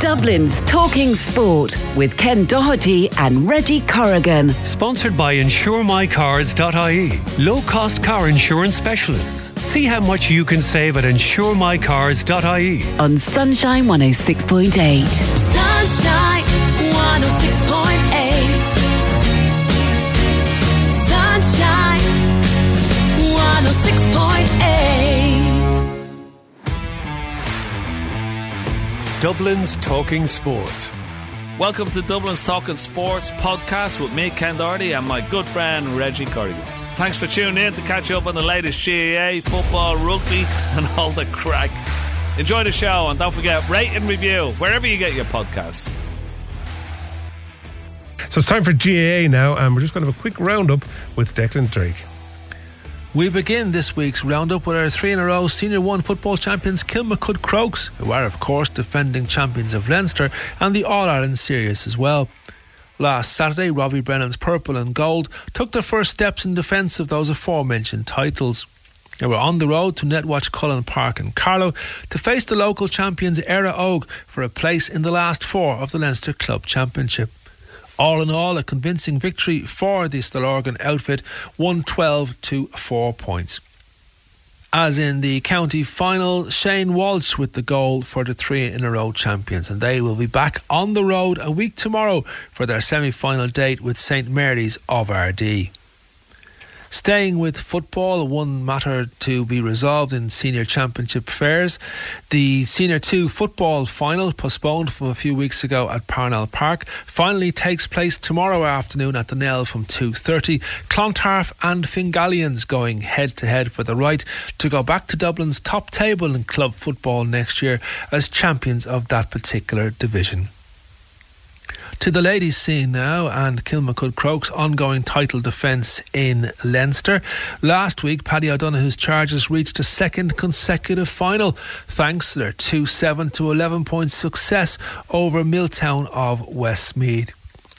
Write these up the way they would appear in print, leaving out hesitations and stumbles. Dublin's Talking Sport with Ken Doherty and Reggie Corrigan. Sponsored by InsureMyCars.ie, low-cost car insurance specialists. See how much you can save at InsureMyCars.ie on Sunshine 106.8. Sunshine 106.8. Sunshine 106.8. Dublin's Talking Sport. Welcome to Dublin's Talking Sports podcast with me, Ken Doherty, and my good friend, Reggie Corrigan. Thanks for tuning in to catch up on the latest GAA, football, rugby, and all the crack. Enjoy the show, and don't forget, rate and review wherever you get your podcasts. So it's time for GAA now, and we're just going to have a quick roundup with Declan Drake. We begin this week's roundup with our 3-in-a-row Senior 1 football champions Kilmacud Crokes, who are of course defending champions of Leinster and the All-Ireland Series as well. Last Saturday, Robbie Brennan's purple and gold took their first steps in defence of those aforementioned titles. They were on the road to Netwatch Cullen Park in Carlow to face the local champions Éire Óg for a place in the last four of the Leinster Club Championship. All in all, a convincing victory for the Stillorgan outfit, 112 to 4 points. As in the county final, Shane Walsh with the goal for the 3-in-a-row champions, and they will be back on the road a week tomorrow for their semi-final date with St Mary's of Ardee. Staying with football, one matter to be resolved in senior championship affairs. The Senior 2 football final, postponed from a few weeks ago at Parnell Park, finally takes place tomorrow afternoon at the Nell from 2:30. Clontarf and Fingallians going head-to-head for the right to go back to Dublin's top table in club football next year as champions of that particular division. To the ladies scene now and Kilmacud Crokes' ongoing title defence in Leinster. Last week, Paddy O'Donoghue's Chargers reached a second consecutive final thanks to their 2-7 to 11 point success over Milltown of Westmeath.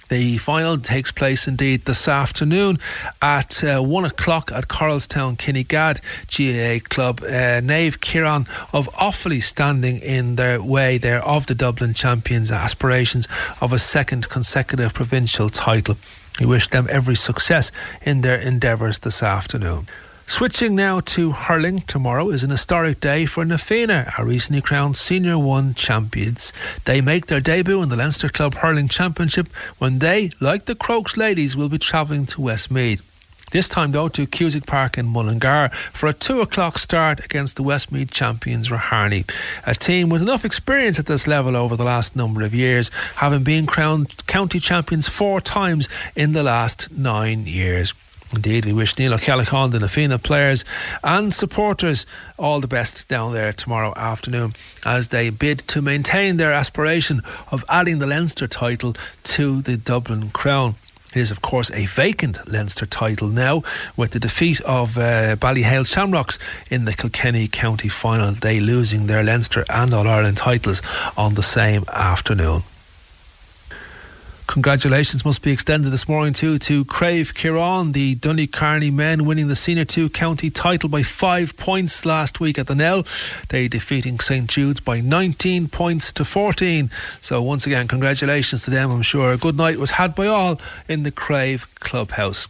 The final takes place indeed this afternoon at 1 o'clock at Coralstown-Kinnegad. GAA club Nave Kieran of Offaly standing in their way there of the Dublin champions' aspirations of a second consecutive provincial title. We wish them every success in their endeavours this afternoon. Switching now to hurling, tomorrow is an historic day for Na Fianna, our recently crowned Senior 1 champions. They make their debut in the Leinster Club Hurling Championship when they, like the Crokes ladies, will be travelling to Westmeath. This time though to Cusack Park in Mullingar for a 2 o'clock start against the Westmeath champions Raharney, a team with enough experience at this level over the last number of years, having been crowned county champions 4 times in the last 9 years. Indeed, we wish Neil O'Callaghan, the Na Fianna players and supporters all the best down there tomorrow afternoon as they bid to maintain their aspiration of adding the Leinster title to the Dublin crown. It is, of course, a vacant Leinster title now with the defeat of Ballyhale Shamrocks in the Kilkenny County Final. They losing their Leinster and All-Ireland titles on the same afternoon. Congratulations must be extended this morning too to Craobh Chiaráin, the Dunleacarney men winning the Senior 2 county title by 5 points last week at the Nell. They defeating St Jude's by 19 points to 14. So once again, congratulations to them, I'm sure. A good night was had by all in the Craobh clubhouse.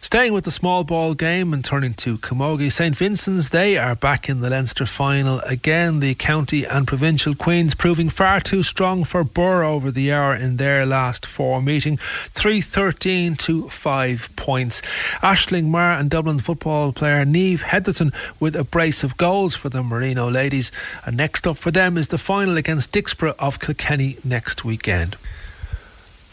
Staying with the small ball game and turning to Camogie, St Vincent's, they are back in the Leinster final again. The county and provincial queens proving far too strong for Burr over the hour in their last 4 meeting, 3-13 to 5 points. Aisling Marr and Dublin football player Niamh Heatherton with a brace of goals for the Merino ladies. And next up for them is the final against Dixborough of Kilkenny next weekend.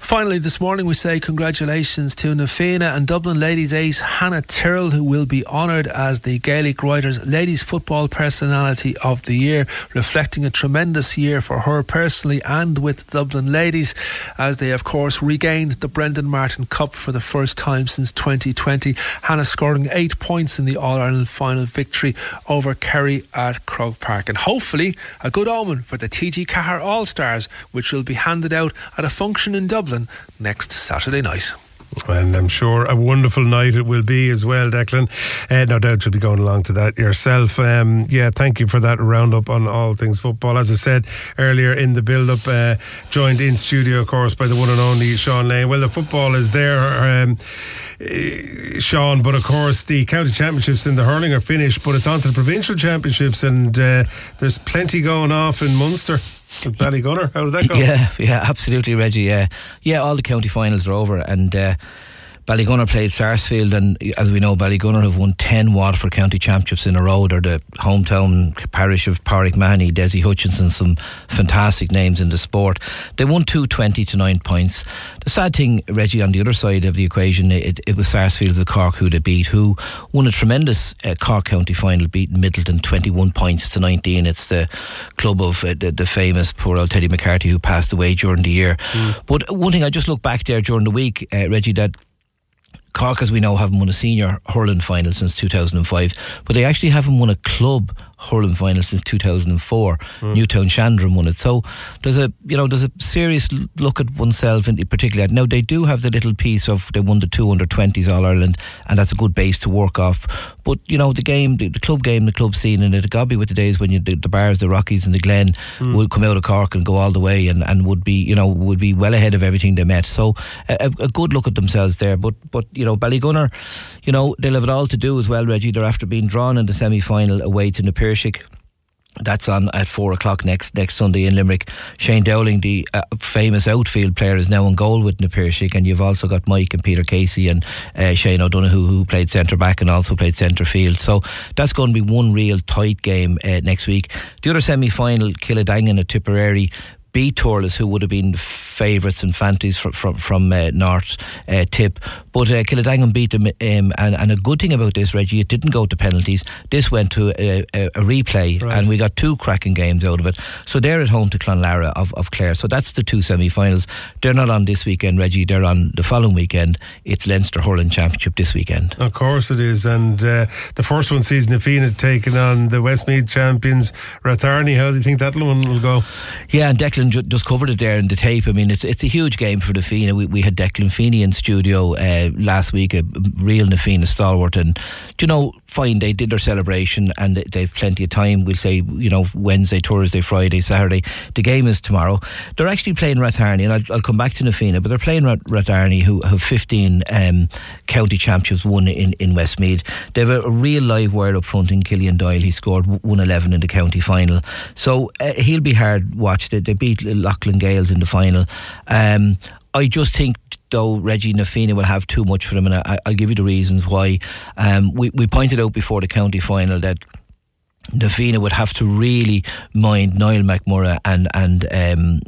Finally this morning we say congratulations to Na Fianna and Dublin ladies ace Hannah Tyrrell, who will be honoured as the Gaelic Writers Ladies Football Personality of the Year, reflecting a tremendous year for her personally and with Dublin ladies as they of course regained the Brendan Martin Cup for the first time since 2020. Hannah scoring 8 points in the All-Ireland final victory over Kerry at Craobh Park, and hopefully a good omen for the TG Cahir All-Stars, which will be handed out at a function in Dublin next Saturday night. And I'm sure a wonderful night it will be as well, Declan. No doubt you'll be going along to that yourself. Yeah, thank you for that roundup on all things football. As I said earlier in the build-up, joined in studio, of course, by the one and only Sean Lane. Well, the football is there, Sean, but of course the county championships in the hurling are finished, but it's on to the provincial championships, and there's plenty going off in Munster. Ballygunner, how did that go? Yeah, absolutely, Reggie. Yeah, all the county finals are over, and Ballygunner played Sarsfield, and as we know, Ballygunner have won 10 Waterford county championships in a row. They're the hometown parish of Pádraig Mahony, Desi Hutchinson, some fantastic names in the sport. They won 220 to 9 points. The sad thing, Reggie, on the other side of the equation, it was Sarsfields of Cork who they beat, who won a tremendous Cork county final, beating Middleton 21 points to 19. It's the club of the famous poor old Teddy McCarthy, who passed away during the year. But one thing, I just look back there during the week, Reggie, that Cork, as we know, haven't won a senior hurling final since 2005, but they actually haven't won a club hurling final since 2004. Newtown Shandrum won it. So there's a serious look at oneself, in particular. Now, they do have the little piece of they won the 2 under 20s All-Ireland, and that's a good base to work off. But the game, the club game, the club scene, and it got me with the days when the Bars, the Rockies and the Glen would come out of Cork and go all the way, and would be well ahead of everything they met. So a good look at themselves there. But Ballygunner, they'll have it all to do as well, Reggie. They're after being drawn in the semi-final away to Napier. That's on at 4 o'clock next Sunday in Limerick. Shane Dowling, the famous outfield player, is now on goal with Na Fianna, and you've also got Mike and Peter Casey and Shane O'Donoghue, who played centre back and also played centre field. So that's going to be one real tight game next week. The other semi final, Killadangan at Tipperary, beat Turles, who would have been favourites and fancies from North Tip, but Killadangan beat them, and a good thing about this, Reggie, it didn't go to penalties. This went to a replay, right, and we got 2 cracking games out of it. So they're at home to Clonlara of Clare. So that's the 2 semi-finals. They're not on this weekend, Reggie, they're on the following weekend. It's Leinster Hurling Championship this weekend. Of course it is, and the first one sees Na Fianna taking on the Westmeath champions Raharney. How do you think that one will go? Yeah, and Declan just covered it there in the tape. I mean, it's a huge game for Na Fianna. We had Declan Feeney in studio last week, a real Na Fianna stalwart, and fine, they did their celebration and they've plenty of time. We'll say, Wednesday, Thursday, Friday, Saturday. The game is tomorrow. They're actually playing Raharney, and I'll come back to Na Fianna, but they're playing Raharney, who have 15 county championships won in Westmeath. They have a real live wire up front in Killian Doyle. He scored 111 in the county final, so he'll be hard watched. They beat O'Loughlin Gaels in the final. I just think, though, Reggie, Na Fianna will have too much for them, and I'll give you the reasons why. We pointed out before the county final that Na Fianna would have to really mind Niall McMurrogh and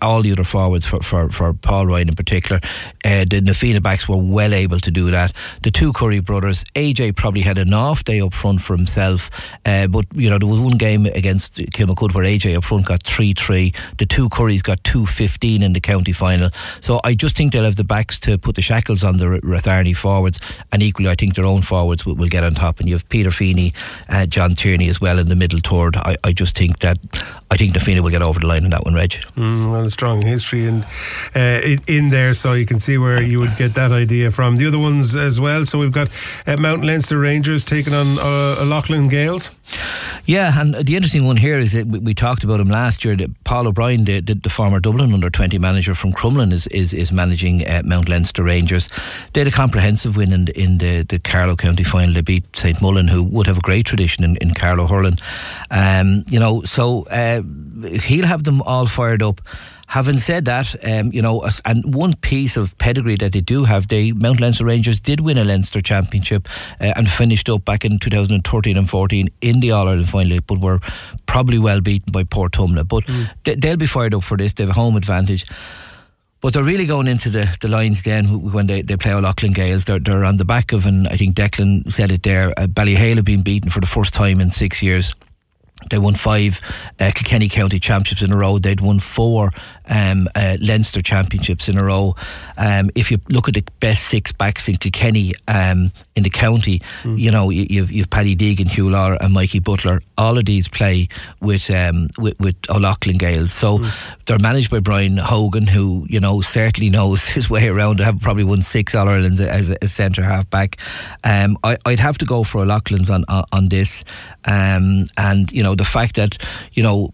all the other forwards for Paul Ryan in particular. The Na Fianna backs were well able to do that. The 2 Curry brothers, AJ probably had an off day up front for himself, but there was one game against Kilmacud where AJ up front got 3-3. The 2 Currys got 2-15 in the county final. So I just think they'll have the backs to put the shackles on the Raharney forwards, and equally I think their own forwards will get on top. And you have Peter Feeney, John Tierney as well in the middle third. I just think that Na Fianna will get over the line on that one, Reg. Well, a strong history in there, so you can see where you would get that idea from. The other ones as well, so we've got Mount Leinster Rangers taking on O'Loughlin Gaels. Yeah, and the interesting one here is that we talked about him last year, that Paul O'Brien, the former Dublin under-20 manager from Crumlin, is managing Mount Leinster Rangers. They had a comprehensive win in the Carlow County Final. They beat St Mullen, who would have a great tradition in Carlow hurling. He'll have them all fired up. Having said that, and one piece of pedigree that they do have, Mount Leinster Rangers did win a Leinster Championship and finished up back in 2013 and 14 in the All-Ireland Final, but were probably well beaten by Portumna. But they'll be fired up for this. They have a home advantage. But they're really going into the Lions' den when they play O'Loughlin Gaels. They're on the back of, and I think Declan said it there, Ballyhale have been beaten for the first time in 6 years. They won 5 Kilkenny County Championships in a row. They'd won 4 Leinster championships in a row. If you look at the best six backs in Kilkenny in the county, you know, you've Paddy Deegan, Hugh Laurie and Mikey Butler. All of these play with O'Loughlin Gaels. So they're managed by Brian Hogan, who, you know, certainly knows his way around. They have probably won 6 All-Irelands as centre half back. I'd have to go for O'Loughlin's on this. And, you know, the fact that, you know,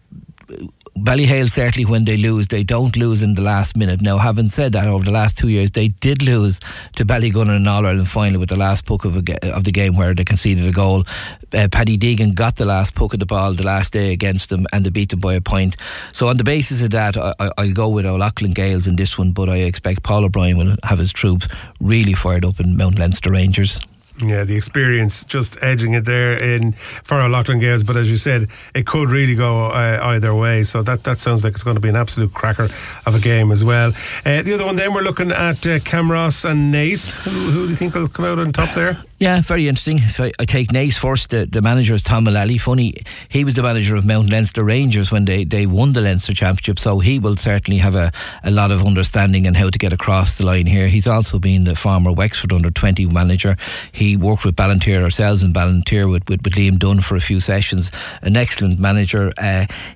Ballyhale, certainly when they lose, they don't lose in the last minute. Now, having said that, over the last 2 years, they did lose to Ballygunner in All-Ireland final with the last puck of the game where they conceded a goal. Paddy Deegan got the last puck of the ball the last day against them and they beat them by a point. So on the basis of that, I'll go with O'Loughlin Gaels in this one, but I expect Paul O'Brien will have his troops really fired up in Mount Leinster Rangers. Yeah, the experience just edging it there in for O'Loughlin Gaels, but as you said, it could really go either way. So that sounds like it's going to be an absolute cracker of a game as well. The other one then, we're looking at Camross and Naas. Who do you think will come out on top there? Yeah, very interesting. If I take Naas first, the manager is Tom Mullally. Funny, he was the manager of Mount Leinster Rangers when they won the Leinster Championship, so he will certainly have a lot of understanding on how to get across the line here. He's also been the former Wexford under-20 manager. He worked with Ballantyre ourselves and Ballantyre with Liam Dunn for a few sessions. An excellent manager.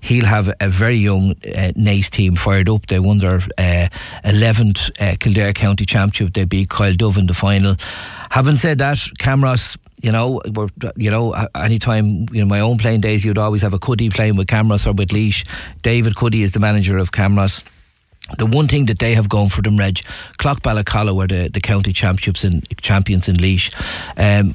He'll have a very young Naas team fired up. They won their 11th Kildare County Championship. They beat Kyle Dove in the final. Having said that, Camross, you know, anytime in my own playing days, you'd always have a Cuddy playing with Camross or with Laois. David Cuddy is the manager of Camross. The one thing that they have going for them, Reg, Cloghballacalla were the county champions in Laois.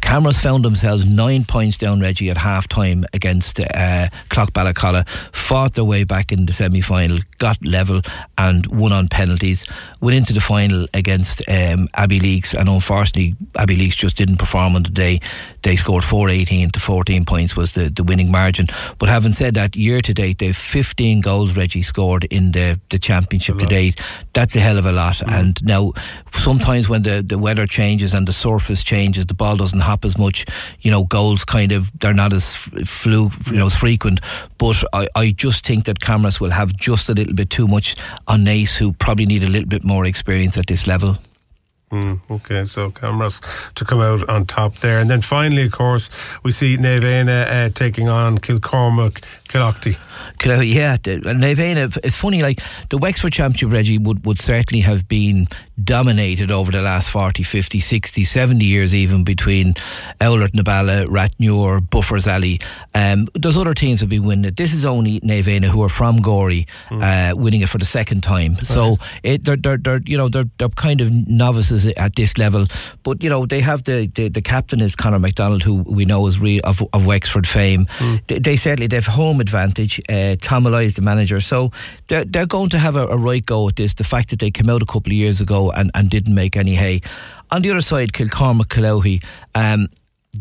Camross found themselves 9 points down, Reggie, at half time against Cloghballacalla, fought their way back in the semi-final, got level and won on penalties, went into the final against Abbey Leaks, and unfortunately Abbey Leaks just didn't perform on the day. They scored 4-18 to 14 points was the winning margin. But having said that, year to date they've 15 goals, Reggie, scored in the championship to date. That's a hell of a lot. And now sometimes when the weather changes and the surface changes, the ball doesn't hop as much, you know, goals kind of, they're not as as frequent, but I just think that Camross will have just a little bit too much on Naas, who probably need a little bit more experience at this level. Okay, so Camross to come out on top there. And then finally, of course, we see Na Fianna taking on Kilcormac Killadangan. Yeah, Na Fianna, it's funny, like the Wexford Championship, Reggie, would certainly have been dominated over the last 40, 50, 60, 70 years even between Eulert Naballa, Rathnewer, Buffers Alley. Those other teams have been winning it. This is only Na Fianna, who are from Gorey, winning it for the second time. Right. So they're kind of novices at this level, but you know they have the captain is Conor MacDonald, who we know is of Wexford fame. They certainly have home advantage. Tom Mullally is the manager, so they're going to have a right go at this. The fact that they came out a couple of years ago and didn't make any hay. On the other side, Kilcormac Killadangan,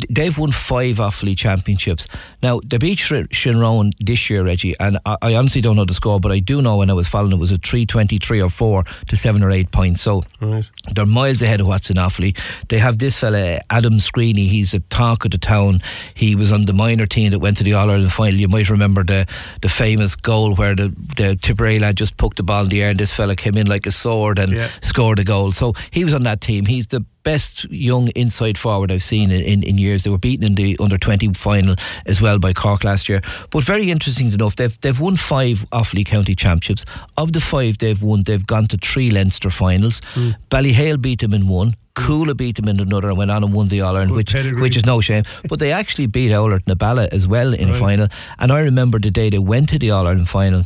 they've won 5 Offaly championships. Now, they beat Shinrone this year, Reggie, and I honestly don't know the score, but I do know when I was following it was a 3-23 or 4 to 7 or 8 points. So they're miles ahead of what's in Offaly. They have this fella, Adam Screeny. He's the talk of the town. He was on the minor team that went to the All-Ireland final. You might remember the famous goal where the Tipperary lad just poked the ball in the air and this fella came in like a sword and scored a goal. So he was on that team. He's the best young inside forward I've seen in years. They were beaten in the under-20 final as well by Cork last year. But very interesting enough, they've won 5 Offaly County Championships. Of the 5 they've won, they've gone to 3 Leinster finals. Ballyhale beat them in 1. Coola beat them in another and went on and won the All-Ireland, which is no shame. But they actually beat Eulert Naballa as well in a final. And I remember the day they went to the All-Ireland final,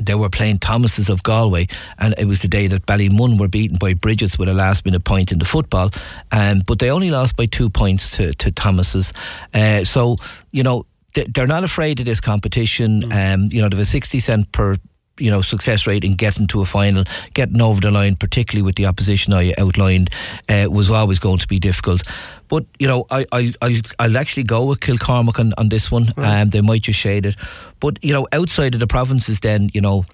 they were playing Thomas's of Galway, and it was the day that Ballymun were beaten by Bridget's with a last minute point in the football, but they only lost by 2 points to Thomas's. So you know they're not afraid of this competition. You know, they have a 60 cent per success rate in getting to a final. Getting over the line, particularly with the opposition I outlined, was always going to be difficult. But you know, I'll actually go with Kilcormac on this one. They might just shade it. But you know, outside of the provinces, then you know,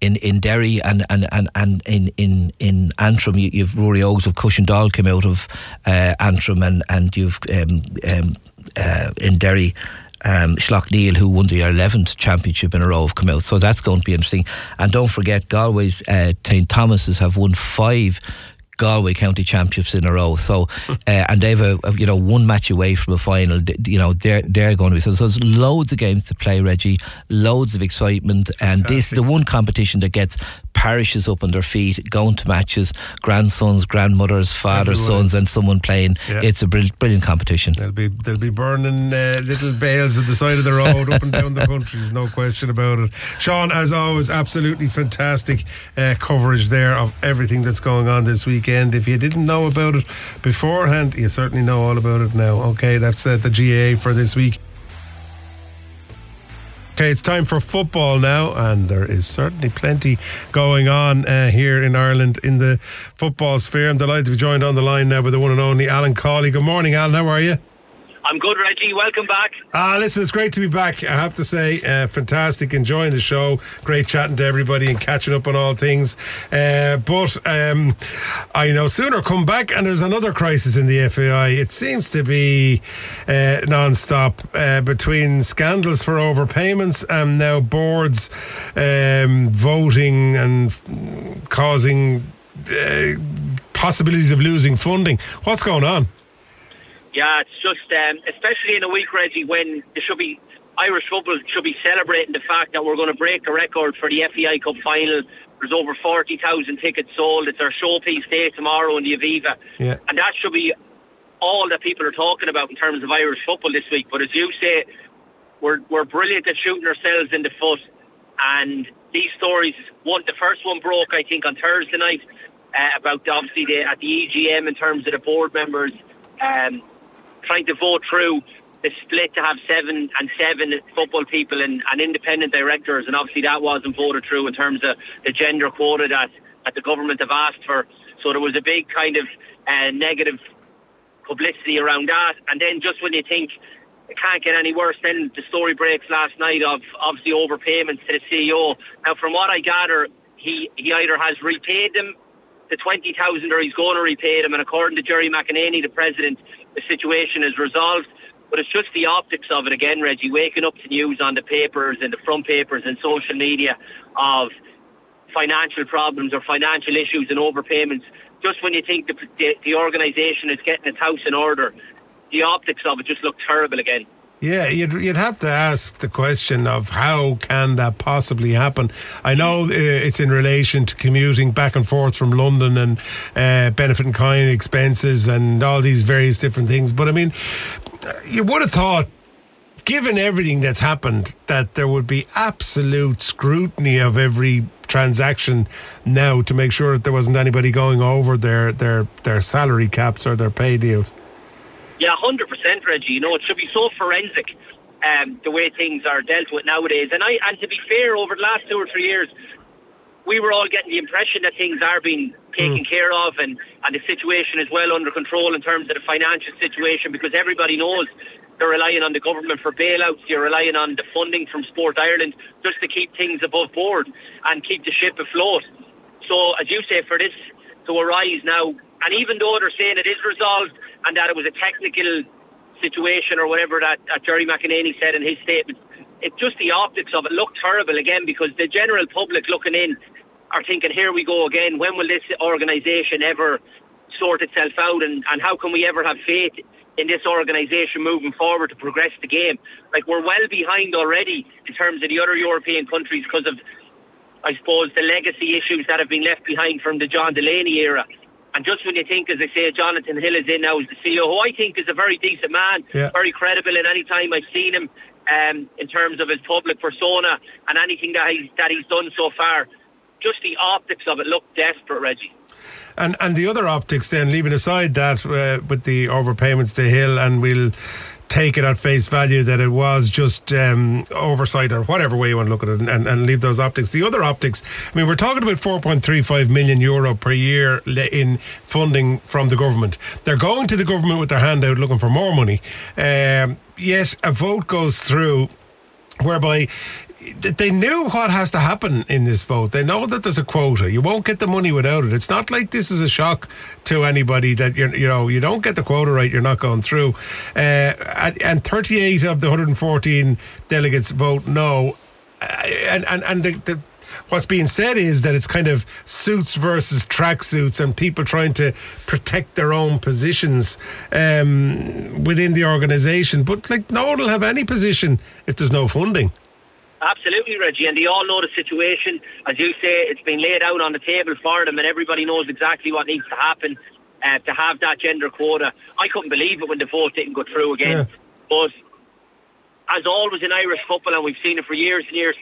in Derry and in Antrim, you've Éire Óg of Cushendall came out of Antrim, and you've in Derry. Schlochneil, who won their 11th championship in a row, have come out. So that's going to be interesting. And don't forget, Galway's St Thomases have won 5 Galway County Championships in a row. So, and they've one match away from a final. They're going to be so. There's loads of games to play, Reggie. Loads of excitement, and fantastic. This the one competition that gets parishes up on their feet, going to matches, grandsons, grandmothers, fathers, everyone, sons, and someone playing. Yeah. It's a brilliant competition. They'll be burning little bales at the side of the road up and down the country. There's no question about it. Sean, as always, absolutely fantastic coverage there of everything that's going on this week. If you didn't know about it beforehand, you certainly know all about it now. Okay, that's the GAA for this week. Okay, it's time for football now, and there is certainly plenty going on here in Ireland in the football sphere. I'm delighted to be joined on the line now by the one and only Alan Cawley. Good morning, Alan, how are you? I'm good, Reggie. Welcome back. Listen, it's great to be back, I have to say. Fantastic. Enjoying the show. Great chatting to everybody and catching up on all things. But I know sooner come back and there's another crisis in the FAI. It seems to be non-stop between scandals for overpayments and now boards voting and causing possibilities of losing funding. What's going on? Yeah, it's just, especially in a week, Reggie, when there should be Irish football should be celebrating the fact that we're going to break the record for the FAI Cup final. There's over 40,000 tickets sold. It's our showpiece day tomorrow in the Aviva. Yeah. And that should be all that people are talking about in terms of Irish football this week. But as you say, we're brilliant at shooting ourselves in the foot. And these stories, the first one broke, I think, on Thursday night about, obviously, at the EGM in terms of the board members trying to vote through the split to have 7 and 7 football people and independent directors, and obviously that wasn't voted through in terms of the gender quota that the government have asked for. So there was a big kind of negative publicity around that. And then just when you think it can't get any worse, then the story breaks last night of obviously overpayments to the CEO. Now, from what I gather, he either has repaid them the 20,000 or he's going to repay them, and according to Jerry McEnany, the president, the situation is resolved. But it's just the optics of it again, Reggie, waking up to news on the papers and the front papers and social media of financial problems or financial issues and overpayments. Just when you think the organisation is getting its house in order, the optics of it just look terrible again. Yeah, you'd have to ask the question of how can that possibly happen? I know it's in relation to commuting back and forth from London and benefit in kind expenses and all these various different things. But I mean, you would have thought, given everything that's happened, that there would be absolute scrutiny of every transaction now to make sure that there wasn't anybody going over their salary caps or their pay deals. Yeah, 100%, Reggie. You know, it should be so forensic, the way things are dealt with nowadays. And to be fair, over the last 2 or 3 years, we were all getting the impression that things are being taken care of and the situation is well under control in terms of the financial situation, because everybody knows you're relying on the government for bailouts, you're relying on the funding from Sport Ireland just to keep things above board and keep the ship afloat. So, as you say, for this to arise now, and even though they're saying it is resolved and that it was a technical situation or whatever that Jerry McEnany said in his statement, it's just the optics of it look terrible again, because the general public looking in are thinking, here we go again, when will this organisation ever sort itself out, and how can we ever have faith in this organisation moving forward to progress the game? Like, we're well behind already in terms of the other European countries because of, I suppose, the legacy issues that have been left behind from the John Delaney era. And just when you think, as I say, Jonathan Hill is in now as the CEO, who I think is a very decent man, very credible, and any time I've seen him in terms of his public persona and anything that he's done so far, just the optics of it look desperate, Reggie. And the other optics then, leaving aside that with the overpayments to Hill, and we'll take it at face value that it was just oversight or whatever way you want to look at it, and leave those optics. The other optics, I mean, we're talking about €4.35 million per year in funding from the government. They're going to the government with their hand out looking for more money. Yet a vote goes through whereby they knew what has to happen in this vote. They know that there's a quota. You won't get the money without it. It's not like this is a shock to anybody that, you know, you don't get the quota right, you're not going through. And 38 of the 114 delegates vote no. And what's being said is that it's kind of suits versus tracksuits and people trying to protect their own positions within the organisation. But, like, no one will have any position if there's no funding. Absolutely, Reggie, and they all know the situation. As you say, it's been laid out on the table for them and everybody knows exactly what needs to happen to have that gender quota. I couldn't believe it when the vote didn't go through again. Yeah. But, as always in Irish football, and we've seen it for years and years,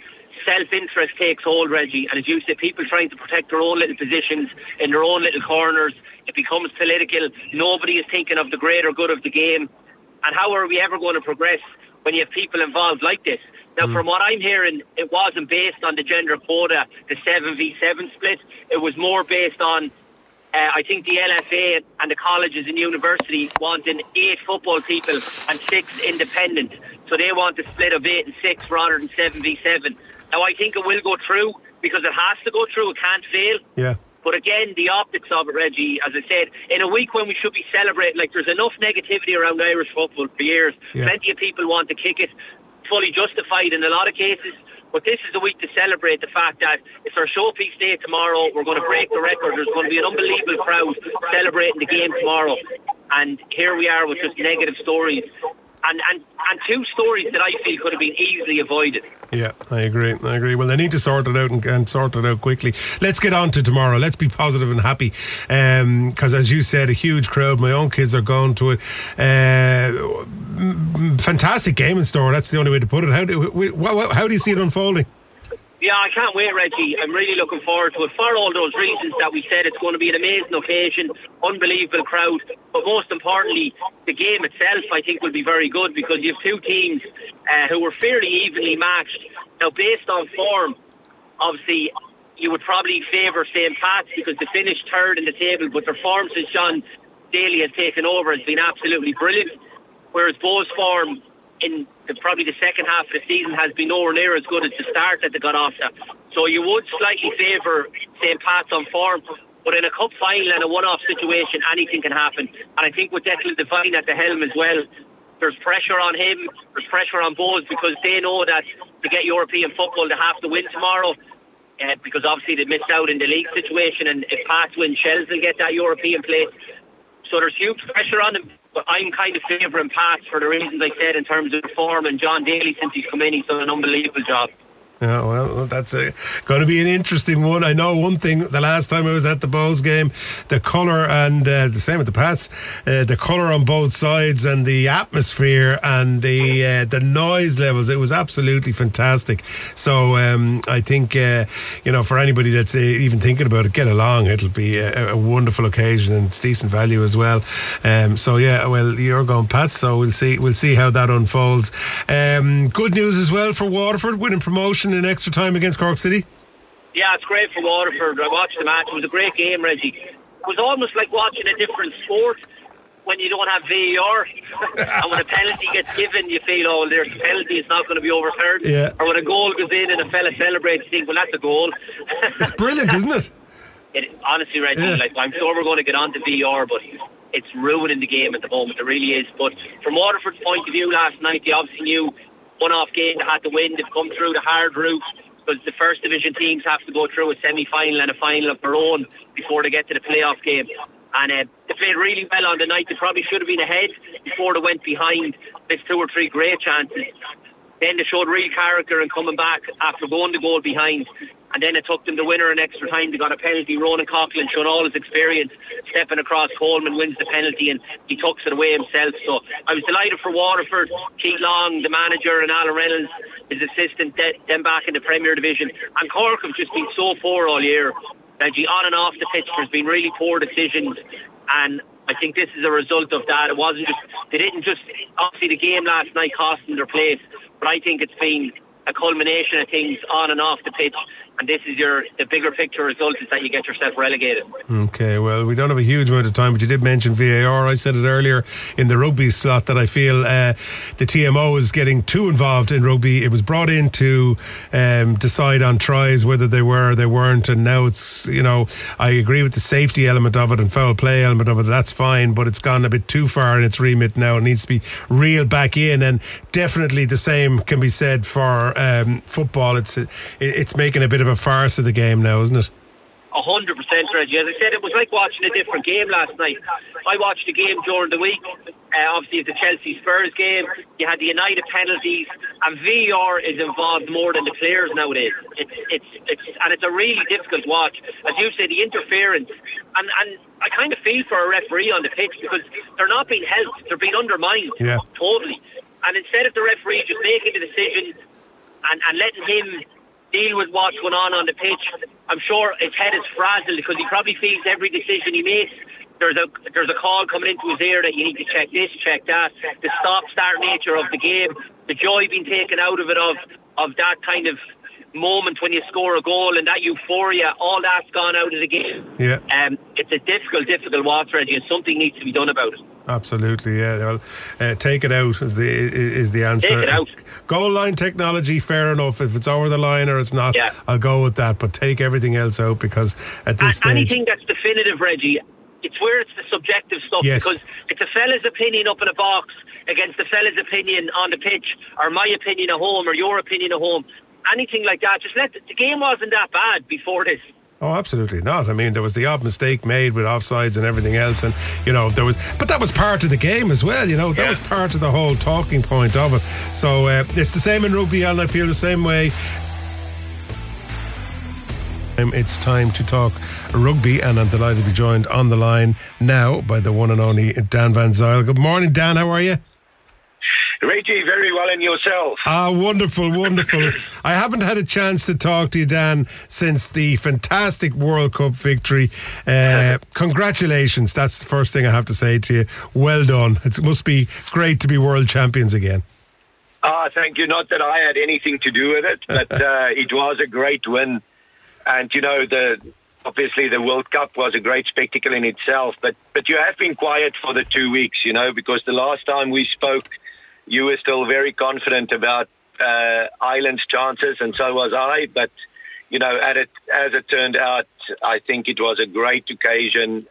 self-interest takes hold, Reggie, and as you say, people trying to protect their own little positions in their own little corners. It becomes political. Nobody is thinking of the greater good of the game. And how are we ever going to progress when you have people involved like this? Now, from what I'm hearing, it wasn't based on the gender quota, the 7v7 split. It was more based on, I think, the LFA and the colleges and university wanting 8 football people and 6 independent. So they want the split of 8 and 6 rather than 7v7. Now, I think it will go through because it has to go through. It can't fail. Yeah. But again, the optics of it, Reggie, as I said, in a week when we should be celebrating, like, there's enough negativity around Irish football for years. Yeah. Plenty of people want to kick it, fully justified in a lot of cases. But this is a week to celebrate the fact that it's our showpiece day tomorrow. We're going to break the record. There's going to be an unbelievable crowd celebrating the game tomorrow. And here we are with just negative stories. And 2 stories that I feel could have been easily avoided. Yeah, I agree. Well, they need to sort it out and sort it out quickly. Let's get on to tomorrow. Let's be positive and happy. Because, as you said, a huge crowd. My own kids are going to it. Fantastic game in store. That's the only way to put it. How do you see it unfolding? Yeah, I can't wait, Reggie. I'm really looking forward to it for all those reasons that we said. It's going to be an amazing occasion, unbelievable crowd, but most importantly, the game itself, I think, will be very good because you have 2 teams who were fairly evenly matched. Now, based on form, obviously, you would probably favour St. Pat's because they finished 3rd in the table, but their form since John Daly has taken over has been absolutely brilliant, whereas Beau's form in probably the second half of the season has been nowhere near as good as the start that they got off to. So you would slightly favour St. Pat's on form, but in a cup final and a one-off situation, anything can happen. And I think with Declan Devine at the helm as well, there's pressure on him, there's pressure on Bowes, because they know that to get European football they have to win tomorrow, because obviously they missed out in the league situation, and if Pat's win, Shells will get that European place. So there's huge pressure on them. But I'm kind of favouring Pat for the reasons I said in terms of form, and John Daly, since he's come in, he's done an unbelievable job. Yeah, well, that's going to be an interesting one. I know one thing, the last time I was at the Bows game, the colour and the same with the Pats, the colour on both sides and the atmosphere and the noise levels, it was absolutely fantastic. So I think, you know, for anybody that's even thinking about it, get along. It'll be a wonderful occasion and it's decent value as well. So yeah, well, you're going Pats, so we'll see how that unfolds. Good news as well for Waterford, winning promotion in extra time against Cork City. Yeah, it's great for Waterford. I watched the match. It was a great game, Reggie. It was almost like watching a different sport when you don't have VAR. And when a penalty gets given, you feel, oh, there's a penalty, it's not going to be overturned. Yeah. Or when a goal goes in and a fella celebrates, you think, well, that's a goal. It's brilliant, isn't it? Honestly, Reggie, yeah. Like, I'm sure we're going to get on to VAR, but it's ruining the game at the moment. It really is. But from Waterford's point of view last night, they obviously knew one-off game they had to win. They've come through the hard route because the first division teams have to go through a semi-final and a final of their own before they get to the playoff game, and they played really well on the night. They probably should have been ahead before they went behind. Missed 2 or 3 great chances, then they showed real character and coming back after going the goal behind, and then it took them the winner in extra time. They got a penalty. Ronan Coughlin, showing all his experience, stepping across Coleman, wins the penalty and he tucks it away himself. So I was delighted for Waterford. Keith Long, the manager, and Alan Reynolds, his assistant, them back in the Premier Division. And Cork have just been so poor all year. Reggie, on and off the pitch, there's been really poor decisions, and I think this is a result of that. It wasn't just, they didn't just, obviously the game last night cost them their place, but I think it's been a culmination of things on and off the pitch and this is the bigger picture result is that you get yourself relegated. Okay, well, we don't have a huge amount of time, but you did mention VAR. I said it earlier in the rugby slot that I feel the TMO is getting too involved in rugby. It was brought in to decide on tries, whether they were or they weren't, and now it's, you know, I agree with the safety element of it and foul play element of it, that's fine, but it's gone a bit too far in its remit now. It needs to be reeled back in, and definitely the same can be said for football. It's making a bit of a farce of the game now, isn't it? 100%, Reggie. As I said, it was like watching a different game last night. I watched a game during the week, obviously the Chelsea-Spurs game. You had the United penalties, and VAR is involved more than the players nowadays. It's a really difficult watch. As you say, the interference, and I kind of feel for a referee on the pitch because they're not being helped. They're being undermined totally. And instead of the referee just making the decision and letting him deal with what's going on the pitch, I'm sure his head is frazzled because he probably feels every decision he makes, there's a call coming into his ear that you need to check this, check that. The stop-start nature of the game, the joy being taken out of it, of that kind of moment when you score a goal and that euphoria, all that's gone out of the game. Yeah. It's a difficult watch, Reggie, and something needs to be done about it. Absolutely, yeah. Well, take it out is the answer. Take it out. Goal line technology, fair enough. If it's over the line or it's not, I'll go with that. But take everything else out because at this stage... Anything that's definitive, Reggie, it's where it's the subjective stuff. Yes. Because it's a fella's opinion up in a box against the fella's opinion on the pitch or my opinion at home or your opinion at home. Anything like that. Just the game wasn't that bad before this. Oh, absolutely not. I mean, there was the odd mistake made with offsides and everything else, and you know there was, but that was part of the game as well. You know, that was part of the whole talking point of it. So it's the same in rugby, and I feel the same way. It's time to talk rugby, and I'm delighted to be joined on the line now by the one and only Dan Van Zyl. Good morning, Dan. How are you? Reggie, very well, and yourself? Ah, wonderful. I haven't had a chance to talk to you, Dan, since the fantastic World Cup victory. Congratulations. That's the first thing I have to say to you. Well done. It must be great to be world champions again. Ah, thank you. Not that I had anything to do with it, but it was a great win. And, you know, obviously the World Cup was a great spectacle in itself, but you have been quiet for the 2 weeks, you know, because the last time we spoke... You were still very confident about Ireland's chances, and so was I. But, you know, as it turned out, I think it was a great occasion,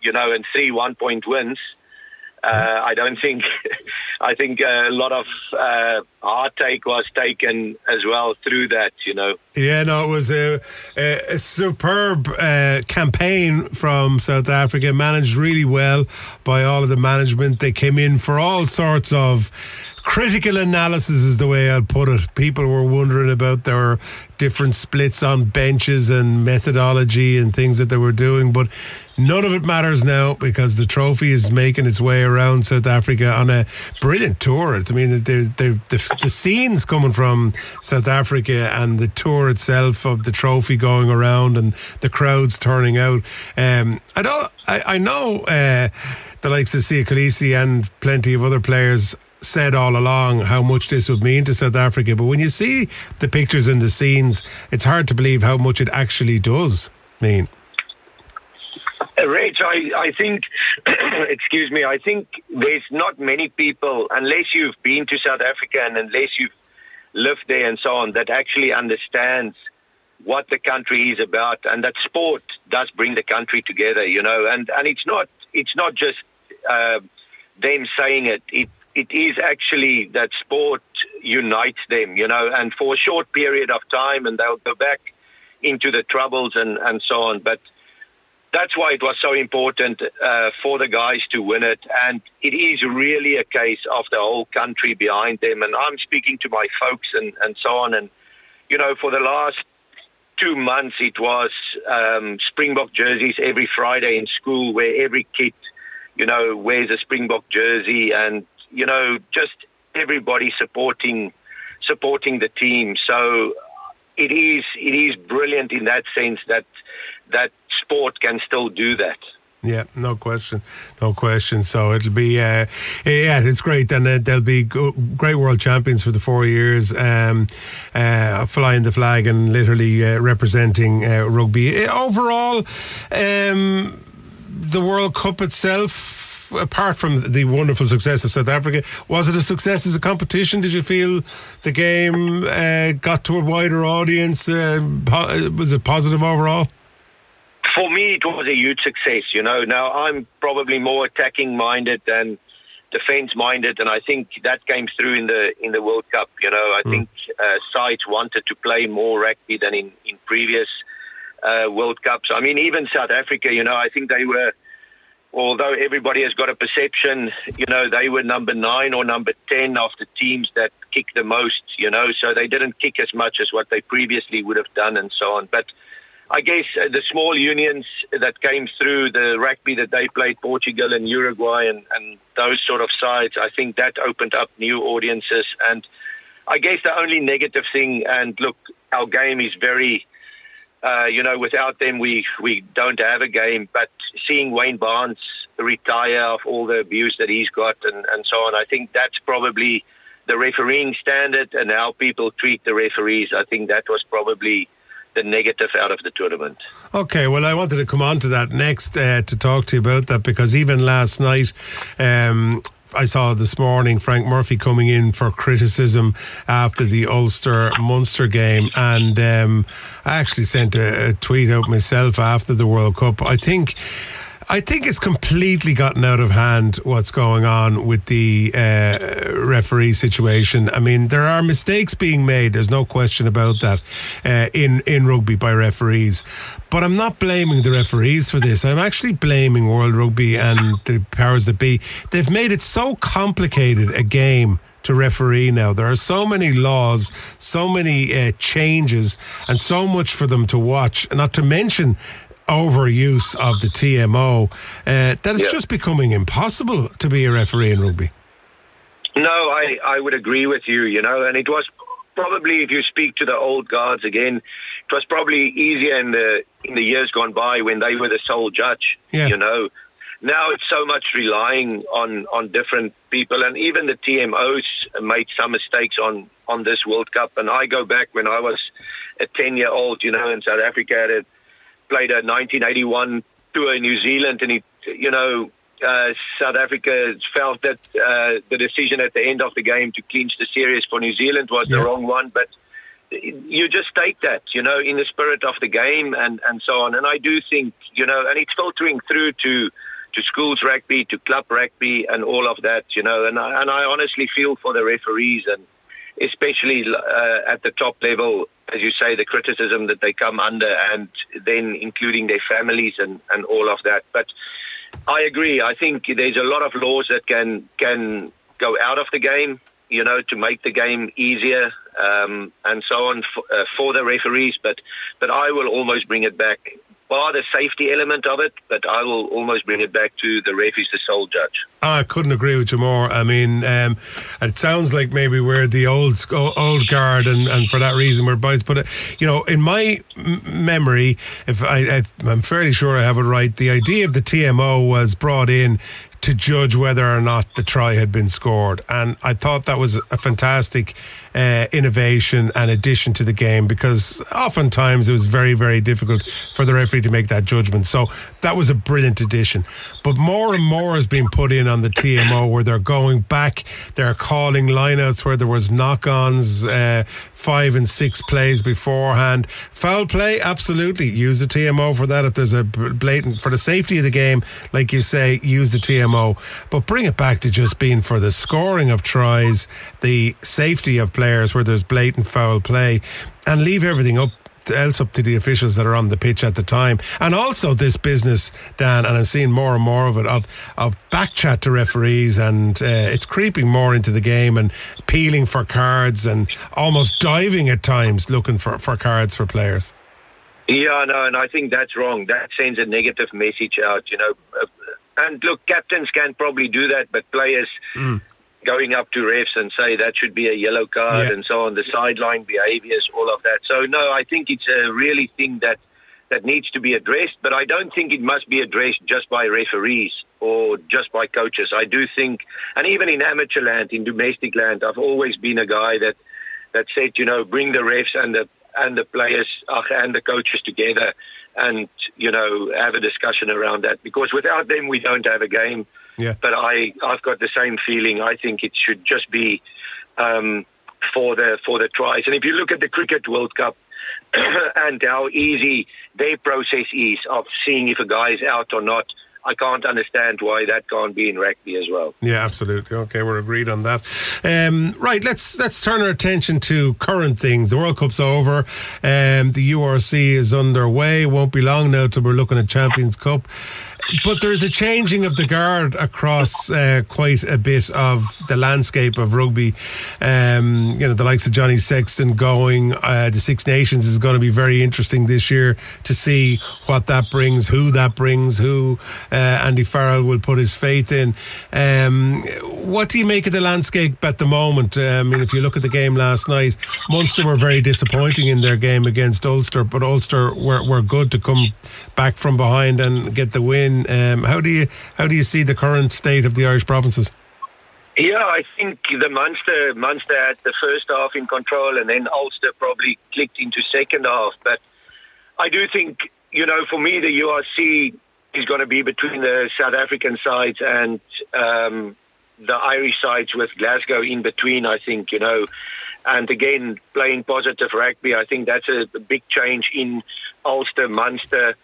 you know, and 3 1-point wins. I think a lot of heartache was taken as well through that, you know. Yeah, no, it was a superb campaign from South Africa, managed really well by all of the management. They came in for all sorts of critical analysis is the way I'd put it. People were wondering about their different splits on benches and methodology and things that they were doing, but none of it matters now because the trophy is making its way around South Africa on a brilliant tour. I mean, the scenes coming from South Africa and the tour itself of the trophy going around and the crowds turning out. I know the likes of Siya Kolisi and plenty of other players said all along how much this would mean to South Africa, but when you see the pictures and the scenes, it's hard to believe how much it actually does mean. Reg, I think, excuse me, I think there's not many people, unless you've been to South Africa and unless you've lived there and so on, that actually understands what the country is about, and that sport does bring the country together, you know, and it's not just them saying it. It is actually that sport unites them, you know, and for a short period of time, and they'll go back into the troubles and so on. But that's why it was so important for the guys to win it. And it is really a case of the whole country behind them. And I'm speaking to my folks and so on. And, you know, for the last 2 months, it was Springbok jerseys every Friday in school where every kid, you know, wears a Springbok jersey and, you know, just everybody supporting the team. So it is brilliant in that sense that sport can still do that. Yeah, no question, no question. So it'll be, yeah, it's great, and they'll be great world champions for the 4 years, flying the flag and literally representing rugby overall. The World Cup itself, apart from the wonderful success of South Africa, was it a success as a competition? Did you feel the game got to a wider audience? Was it positive overall? For me, it was a huge success, you know. Now, I'm probably more attacking-minded than defence-minded, and I think that came through in the World Cup, you know. I think sides wanted to play more rugby than in previous World Cups. I mean, even South Africa, you know, I think they were, although everybody has got a perception, you know, they were number 9 or number 10 of the teams that kicked the most, you know, so they didn't kick as much as what they previously would have done and so on, but I guess the small unions that came through, the rugby that they played, Portugal and Uruguay and those sort of sides, I think that opened up new audiences. And I guess the only negative thing, and look, our game is very, you know, without them we don't have a game, but seeing Wayne Barnes retire of all the abuse that he's got and so on, I think that's probably the refereeing standard and how people treat the referees. I think that was probably the negative out of the tournament. Okay, well, I wanted to come on to that next to talk to you about that, because even last night, I saw this morning Frank Murphy coming in for criticism after the Ulster-Munster game, and I actually sent a tweet out myself after the World Cup. I think it's completely gotten out of hand what's going on with the referee situation. I mean, there are mistakes being made, there's no question about that, in rugby by referees. But I'm not blaming the referees for this. I'm actually blaming World Rugby and the powers that be. They've made it so complicated a game to referee now. There are so many laws, so many changes, and so much for them to watch, not to mention overuse of the TMO, that it's just becoming impossible to be a referee in rugby. No, I would agree with you, you know, and it was probably, if you speak to the old guards again, it was probably easier in the years gone by when they were the sole judge, you know. Now it's so much relying on different people, and even the TMOs made some mistakes on this World Cup, and I go back when I was a 10-year-old, you know, in South Africa, at played a 1981 tour in New Zealand, and South Africa felt that the decision at the end of the game to clinch the series for New Zealand was the wrong one, but you just take that, you know, in the spirit of the game and so on. And I do think, you know, and it's filtering through to schools rugby, to club rugby and all of that, you know, and I honestly feel for the referees, and especially at the top level, as you say, the criticism that they come under, and then including their families and all of that. But I agree. I think there's a lot of laws that can go out of the game, you know, to make the game easier and so on for the referees. But I will almost bring it back, bar the safety element of it, but I will almost bring it back to the ref is the sole judge. I couldn't agree with you more. I mean, it sounds like maybe we're the old guard, and for that reason we're biased. But, you know, in my memory, if I'm fairly sure I have it right, the idea of the TMO was brought in to judge whether or not the try had been scored. And I thought that was a fantastic innovation and addition to the game, because oftentimes it was very, very difficult for the referee to make that judgment. So that was a brilliant addition. But more and more has been put in on the TMO, where they're going back, they're calling lineouts where there was knock-ons, 5 and 6 plays beforehand. Foul play, absolutely. Use the TMO for that. If there's a blatant, for the safety of the game, like you say, use the TMO. But bring it back to just being for the scoring of tries, the safety of players where there's blatant foul play, and leave everything else up to the officials that are on the pitch at the time. And also this business, Dan, and I'm seeing more and more of it, of backchat to referees, and it's creeping more into the game, and peeling for cards and almost diving at times looking for cards for players. Yeah, no, and I think that's wrong. That sends a negative message out, you know. And look, captains can probably do that, but players going up to refs and say that should be a yellow card and so on, the sideline behaviours, all of that. So no, I think it's a really thing that that needs to be addressed, but I don't think it must be addressed just by referees or just by coaches. I do think, and even in amateur land, in domestic land, I've always been a guy that said, you know, bring the refs and the players and the coaches together and, you know, have a discussion around that, because without them we don't have a game. Yeah. But I've got the same feeling. I think it should just be for the tries. And if you look at the Cricket World Cup and how easy their process is of seeing if a guy is out or not, I can't understand why that can't be in rugby as well. Yeah, absolutely. Okay, we're agreed on that. Right, let's turn our attention to current things. The World Cup's over. The URC is underway. Won't be long now till we're looking at Champions Cup. But there's a changing of the guard across quite a bit of the landscape of rugby. The likes of Johnny Sexton going. The Six Nations is going to be very interesting this year to see what that brings, who that brings, who Andy Farrell will put his faith in. What do you make of the landscape at the moment? If you look at the game last night, Munster were very disappointing in their game against Ulster, but Ulster were good to come back from behind and get the win. How do you see the current state of the Irish provinces? Yeah, I think the Munster had the first half in control, and then Ulster probably clicked into second half. But I do think, you know, for me, the URC is going to be between the South African sides and the Irish sides, with Glasgow in between, I think, you know. And again, playing positive rugby, I think that's a big change in Ulster, Munster,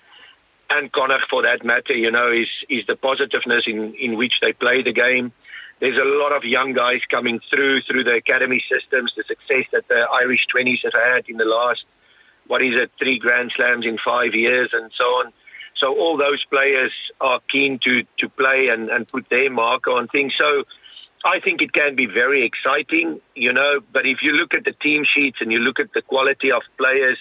and Connacht, for that matter, you know, is the positiveness in which they play the game. There's a lot of young guys coming through the academy systems, the success that the Irish 20s have had in the last, 3 Grand Slams in 5 years and so on. So all those players are keen to play and put their mark on things. So I think it can be very exciting, you know, but if you look at the team sheets and you look at the quality of players,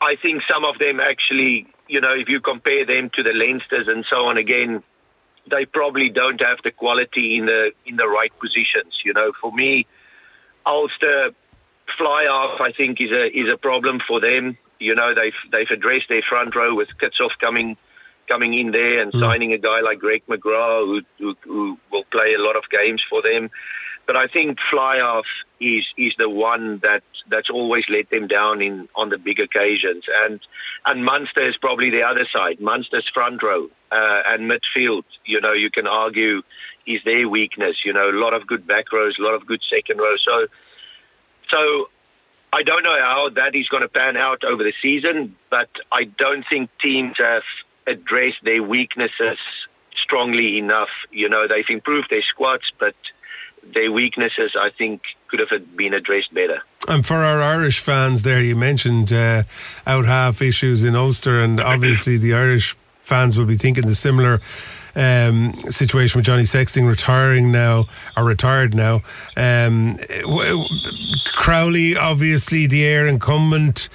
I think some of them actually, you know, if you compare them to the Leinsters and so on, again, they probably don't have the quality in the right positions. You know, for me, Ulster fly-half, I think, is a problem for them. You know, they've addressed their front row with Kitsoff coming in there and signing a guy like Greg McGrath who will play a lot of games for them. But I think fly-half is the one that's always let them down on the big occasions. And Munster is probably the other side. Munster's front row and midfield, you know, you can argue is their weakness. You know, a lot of good back rows, a lot of good second rows. So I don't know how that is going to pan out over the season, but I don't think teams have addressed their weaknesses strongly enough. You know, they've improved their squads, but their weaknesses, I think, could have been addressed better. And for our Irish fans there, you mentioned out-half issues in Ulster, and obviously the Irish fans will be thinking the similar situation with Johnny Sexton retired now. Crowley, obviously the Éire incumbent.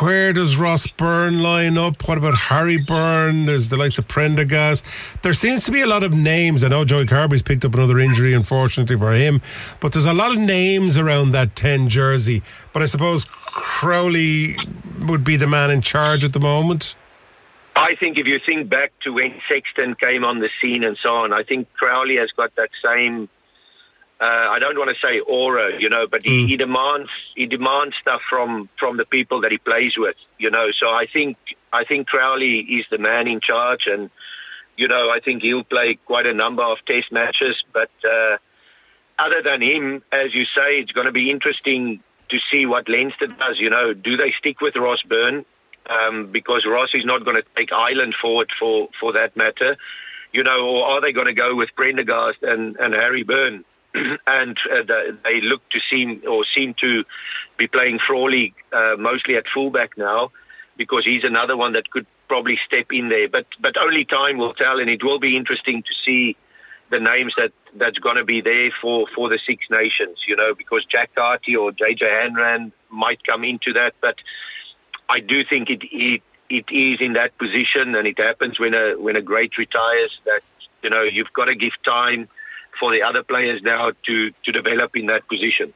Where does Ross Byrne line up? What about Harry Byrne? There's the likes of Prendergast. There seems to be a lot of names. I know Joey Carbery's picked up another injury, unfortunately for him, but there's a lot of names around that 10 jersey. But I suppose Crowley would be the man in charge at the moment. I think if you think back to when Sexton came on the scene and so on, I think Crowley has got that same, I don't want to say aura, you know, but he demands stuff from the people that he plays with, you know. So I think Crowley is the man in charge, and, you know, I think he'll play quite a number of test matches. But other than him, as you say, it's going to be interesting to see what Leinster does, you know. Do they stick with Ross Byrne? Because Ross is not going to take Ireland forward for that matter, you know, or are they going to go with Prendergast and Harry Byrne? And they look to seem to be playing Frawley mostly at fullback now, because he's another one that could probably step in there. But only time will tell, and it will be interesting to see the names that's going to be there for the Six Nations, you know, because Jack Carty or JJ Hanran might come into that, but I do think it is in that position, and it happens when a great retires, that, you know, you've got to give time for the other players now to develop in that position.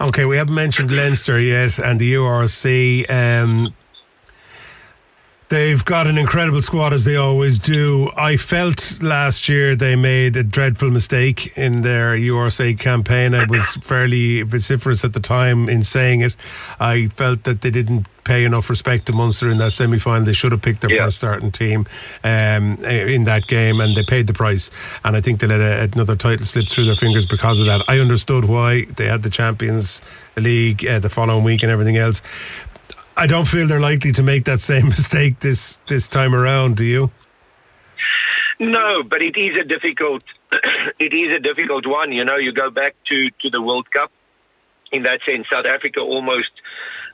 Okay, we haven't mentioned Leinster yet and the URC. They've got an incredible squad, as they always do. I felt last year they made a dreadful mistake in their URC campaign. I was fairly vociferous at the time in saying it. I felt that they didn't pay enough respect to Munster in that semi-final. They should have picked their first starting team in that game, and they paid the price. And I think they let another title slip through their fingers because of that. I understood why. They had the Champions League the following week and everything else. I don't feel they're likely to make that same mistake this time around, do you? No, but it is a difficult one. You know, you go back to the World Cup. In that sense, South Africa almost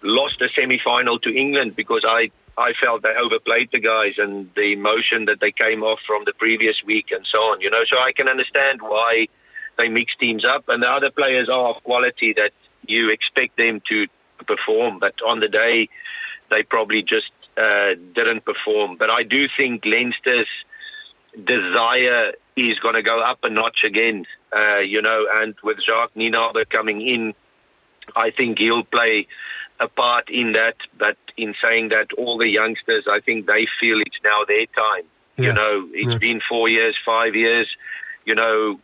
lost the semi-final to England because I felt they overplayed the guys and the emotion that they came off from the previous week and so on. You know, so I can understand why they mix teams up, and the other players are of quality that you expect them to perform, but on the day they probably just didn't perform. But I do think Leinster's desire is going to go up a notch again, you know, and with Jacques Nienaber coming in, I think he'll play a part in that. But in saying that, all the youngsters, I think they feel it's now their time. Yeah. You know, it's been 4 years, 5 years, you know,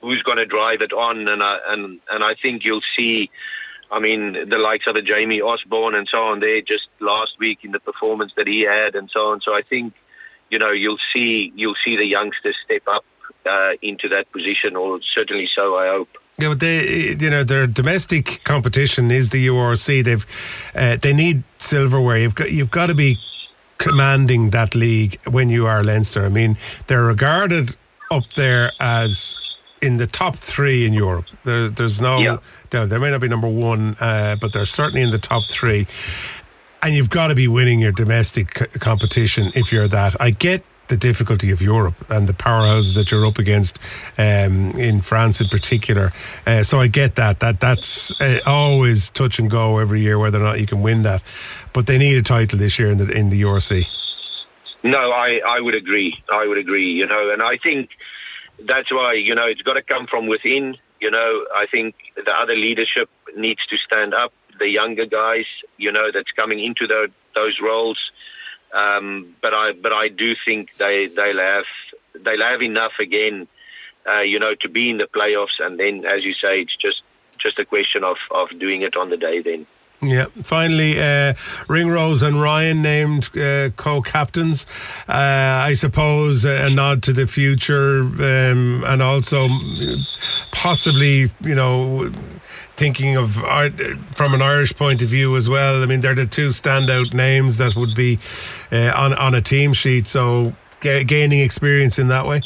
who's going to drive it on? And I think you'll see, I mean, the likes of a Jamie Osborne and so on there just last week in the performance that he had and so on. So I think, you know, you'll see the youngsters step up into that position, or certainly so, I hope. Yeah, but they, you know, their domestic competition is the URC. They need silverware. You've got to be commanding that league when you are Leinster. I mean, they're regarded up there as in the top three in Europe. There's no doubt. They may not be number one, but they're certainly in the top three. And you've got to be winning your domestic competition if you're that. I get the difficulty of Europe and the powerhouses that you're up against in France in particular. So I get that's always touch and go every year whether or not you can win that. But they need a title this year in the URC. No, I would agree. You know, and I think that's why, you know, it's got to come from within. You know, I think the other leadership needs to stand up. The younger guys, you know, that's coming into those roles. But I do think they'll have enough again, you know, to be in the playoffs. And then, as you say, it's just a question of doing it on the day then. Yeah. Finally, Ringrose and Ryan named co-captains. I suppose a nod to the future, and also possibly, you know, thinking of from an Irish point of view as well. I mean, they're the two standout names that would be on a team sheet. So gaining experience in that way.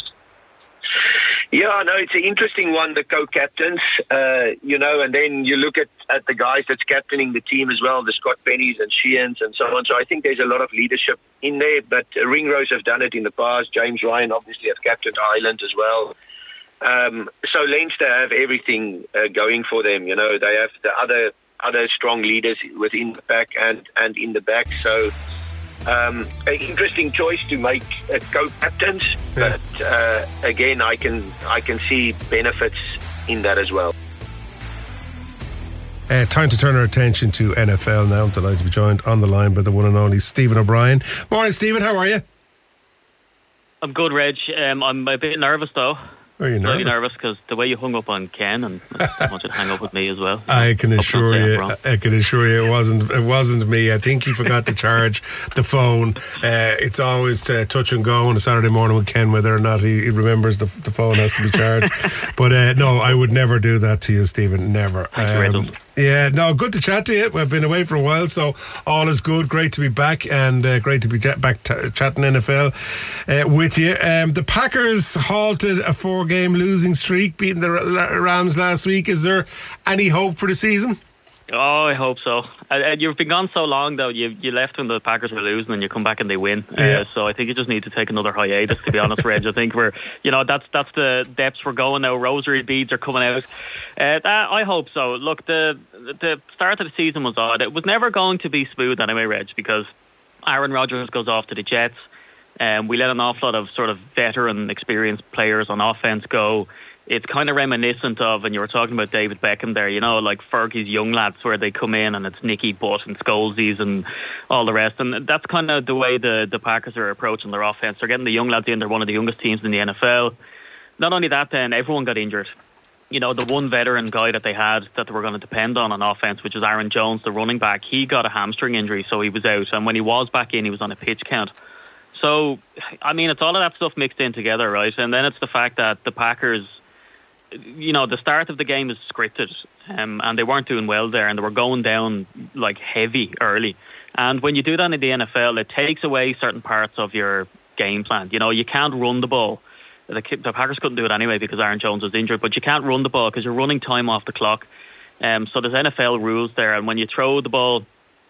Yeah, no, it's an interesting one, the co-captains, you know, and then you look at the guys that's captaining the team as well, the Scott Pennies and Sheehan's and so on. So I think there's a lot of leadership in there, but Ringrose have done it in the past. James Ryan obviously have captained Ireland as well. So Leinster have everything going for them, you know. They have the other strong leaders within the pack and in the back. So an interesting choice to make co-captains, but again, I can see benefits in that as well. Time to turn our attention to NFL now. I'm delighted to be joined on the line by the one and only Stephen O'Brien. Morning, Stephen. How are you? I'm good, Reg. I'm a bit nervous though. Are you nervous? I'm really nervous because the way you hung up on Ken, and I want you to hang up with me as well. I can assure you, it wasn't me. I think he forgot to charge the phone. It's always touch and go on a Saturday morning with Ken whether or not he remembers the phone has to be charged. But no, I would never do that to you, Stephen. Never. Yeah, no, good to chat to you. We've been away for a while, so all is good. Great to be back, and great to be back chatting NFL with you. The Packers halted a four-game losing streak, beating the Rams last week. Is there any hope for the season? Oh, I hope so. And you've been gone so long, though. You left when the Packers were losing, and you come back and they win. Yeah. So I think you just need to take another hiatus, to be honest, Reg. I think we're, you know, that's the depths we're going now. Rosary beads are coming out. I hope so. Look, the start of the season was odd. It was never going to be smooth anyway, Reg, because Aaron Rodgers goes off to the Jets. We let an awful lot of sort of veteran, experienced players on offense go. it's kind of reminiscent of, and you were talking about David Beckham there, you know, like Fergie's young lads where they come in and it's Nicky Butt and Scholesies and all the rest. And that's kind of the way the Packers are approaching their offense. They're getting the young lads in. They're one of the youngest teams in the NFL. Not only that, then everyone got injured. You know, the one veteran guy that they had that they were going to depend on offense, which was Aaron Jones, the running back, he got a hamstring injury, so he was out. And when he was back in, he was on a pitch count. So, I mean, it's all of that stuff mixed in together, right? And then it's the fact that the Packers, you know, the start of the game is scripted, and they weren't doing well there, and they were going down, like, heavy early. And when you do that in the NFL, it takes away certain parts of your game plan. You know, you can't run the ball. The Packers couldn't do it anyway because Aaron Jones was injured, but you can't run the ball because you're running time off the clock. So there's NFL rules there, and when you throw the ball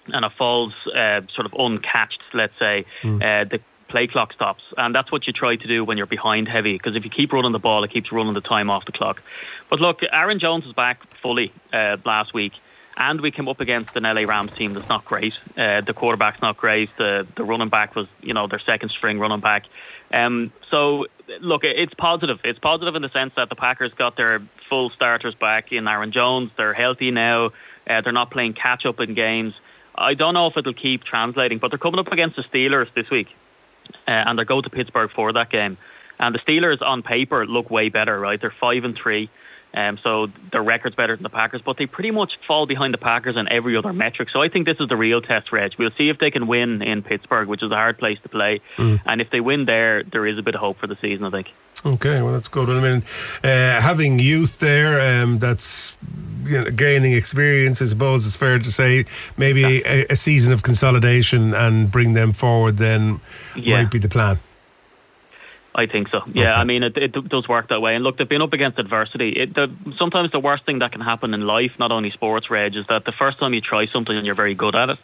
and it falls sort of uncatched, let's say, the play clock stops. And that's what you try to do when you're behind heavy, because if you keep running the ball, it keeps running the time off the clock. But look, Aaron Jones is back fully last week, and we came up against an LA Rams team that's not great. The quarterback's not great. The running back was, you know, their second string running back. So, look, it's positive. It's positive in the sense that the Packers got their full starters back in Aaron Jones. They're healthy now. They're not playing catch-up in games. I don't know if it'll keep translating, but they're coming up against the Steelers this week. And they go to Pittsburgh for that game. And the Steelers, on paper, look way better, right? They're 5-3. So their record's better than the Packers, but they pretty much fall behind the Packers on every other metric. So I think this is the real test, Reg. We'll see if they can win in Pittsburgh, which is a hard place to play. And if they win there, there is a bit of hope for the season, I think. Okay, well, that's good. I mean, having youth there, that's, you know, gaining experience, I suppose it's fair to say. Maybe a season of consolidation and bring them forward then might be the plan. I think so. Yeah, okay. I mean, it does work that way. And look, they've been up against adversity. Sometimes the worst thing that can happen in life, not only sports, Reg, is that the first time you try something and you're very good at it,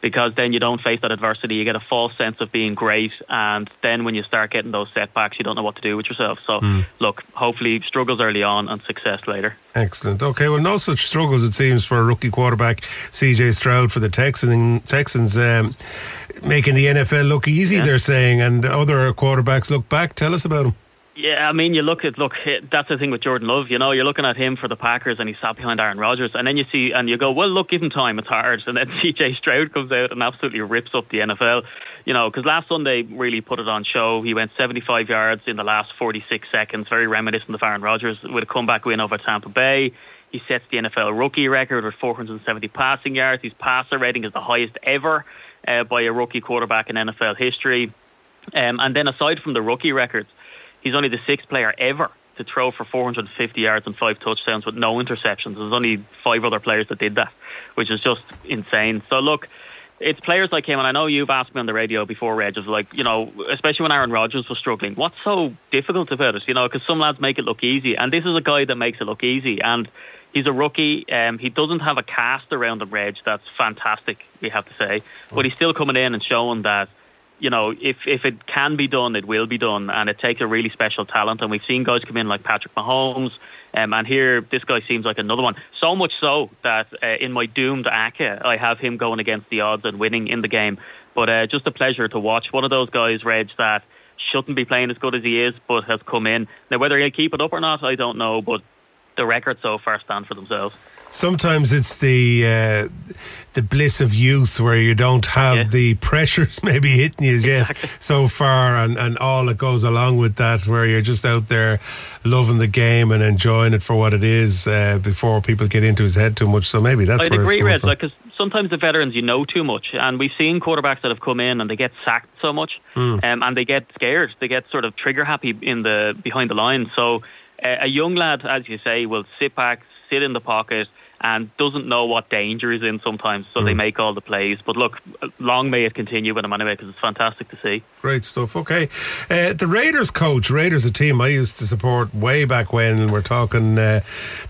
because then you don't face that adversity. You get a false sense of being great. And then when you start getting those setbacks, you don't know what to do with yourself. So, look, hopefully struggles early on and success later. Excellent. Okay, well, no such struggles, it seems, for a rookie quarterback, CJ Stroud, for the Texans. Making the NFL look easy, they're saying, and other quarterbacks look back. Tell us about him. Yeah, I mean, you look, that's the thing with Jordan Love, you know, you're looking at him for the Packers and he sat behind Aaron Rodgers, and then you see, and you go, well, look, give him time, it's hard. And then CJ Stroud comes out and absolutely rips up the NFL, you know, because last Sunday really put it on show. He went 75 yards in the last 46 seconds, very reminiscent of Aaron Rodgers, with a comeback win over Tampa Bay. He sets the NFL rookie record with 470 passing yards. His passer rating is the highest ever by a rookie quarterback in NFL history. And then aside from the rookie records, he's only the sixth player ever to throw for 450 yards and 5 touchdowns with no interceptions. There's only 5 other players that did that, which is just insane. So, look, it's players like him, and I know you've asked me on the radio before, Reg, is like, you know, especially when Aaron Rodgers was struggling, what's so difficult about it? You know, because some lads make it look easy, and this is a guy that makes it look easy. And he's a rookie. He doesn't have a cast around him, Reg, that's fantastic, we have to say. But he's still coming in and showing that, you know, if it can be done, it will be done, and it takes a really special talent. And we've seen guys come in like Patrick Mahomes, and here this guy seems like another one. So much so that in my doomed ACCA, I have him going against the odds and winning in the game. But just a pleasure to watch. One of those guys, Reg, that shouldn't be playing as good as he is, but has come in. Now, whether he'll keep it up or not, I don't know, but the records so far stand for themselves. Sometimes it's the bliss of youth where you don't have the pressures maybe hitting you yet so far, and all that goes along with that, where you're just out there loving the game and enjoying it for what it is before people get into his head too much. So maybe that's where it's coming from. I'd agree, Red, because sometimes the veterans, you know, too much, and we've seen quarterbacks that have come in and they get sacked so much, and they get scared. They get sort of trigger happy behind the line. So a young lad, as you say, will sit back, sit in the pocket, and doesn't know what danger is in sometimes, so they make all the plays. But look, long may it continue with him anyway, because it's fantastic to see. Great stuff. Okay, the Raiders coach. Raiders, a team I used to support way back when. We're talking the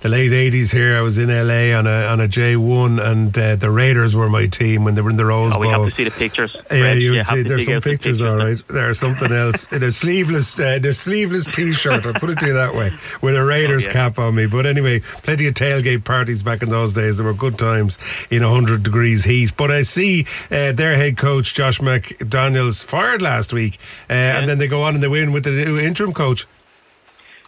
late 80s here. I was in LA on a J1, and the Raiders were my team when they were in the Rose Bowl. We have to see the pictures. Yeah, there's some pictures, all right. There's something else in a sleeveless T-shirt. I'll put it to you that way, with a Raiders cap on me. But anyway, plenty of tailgate parties back in those days. There were good times in 100 degrees heat. But I see their head coach Josh McDaniels fired last week, and then they go on and they win with the new interim coach.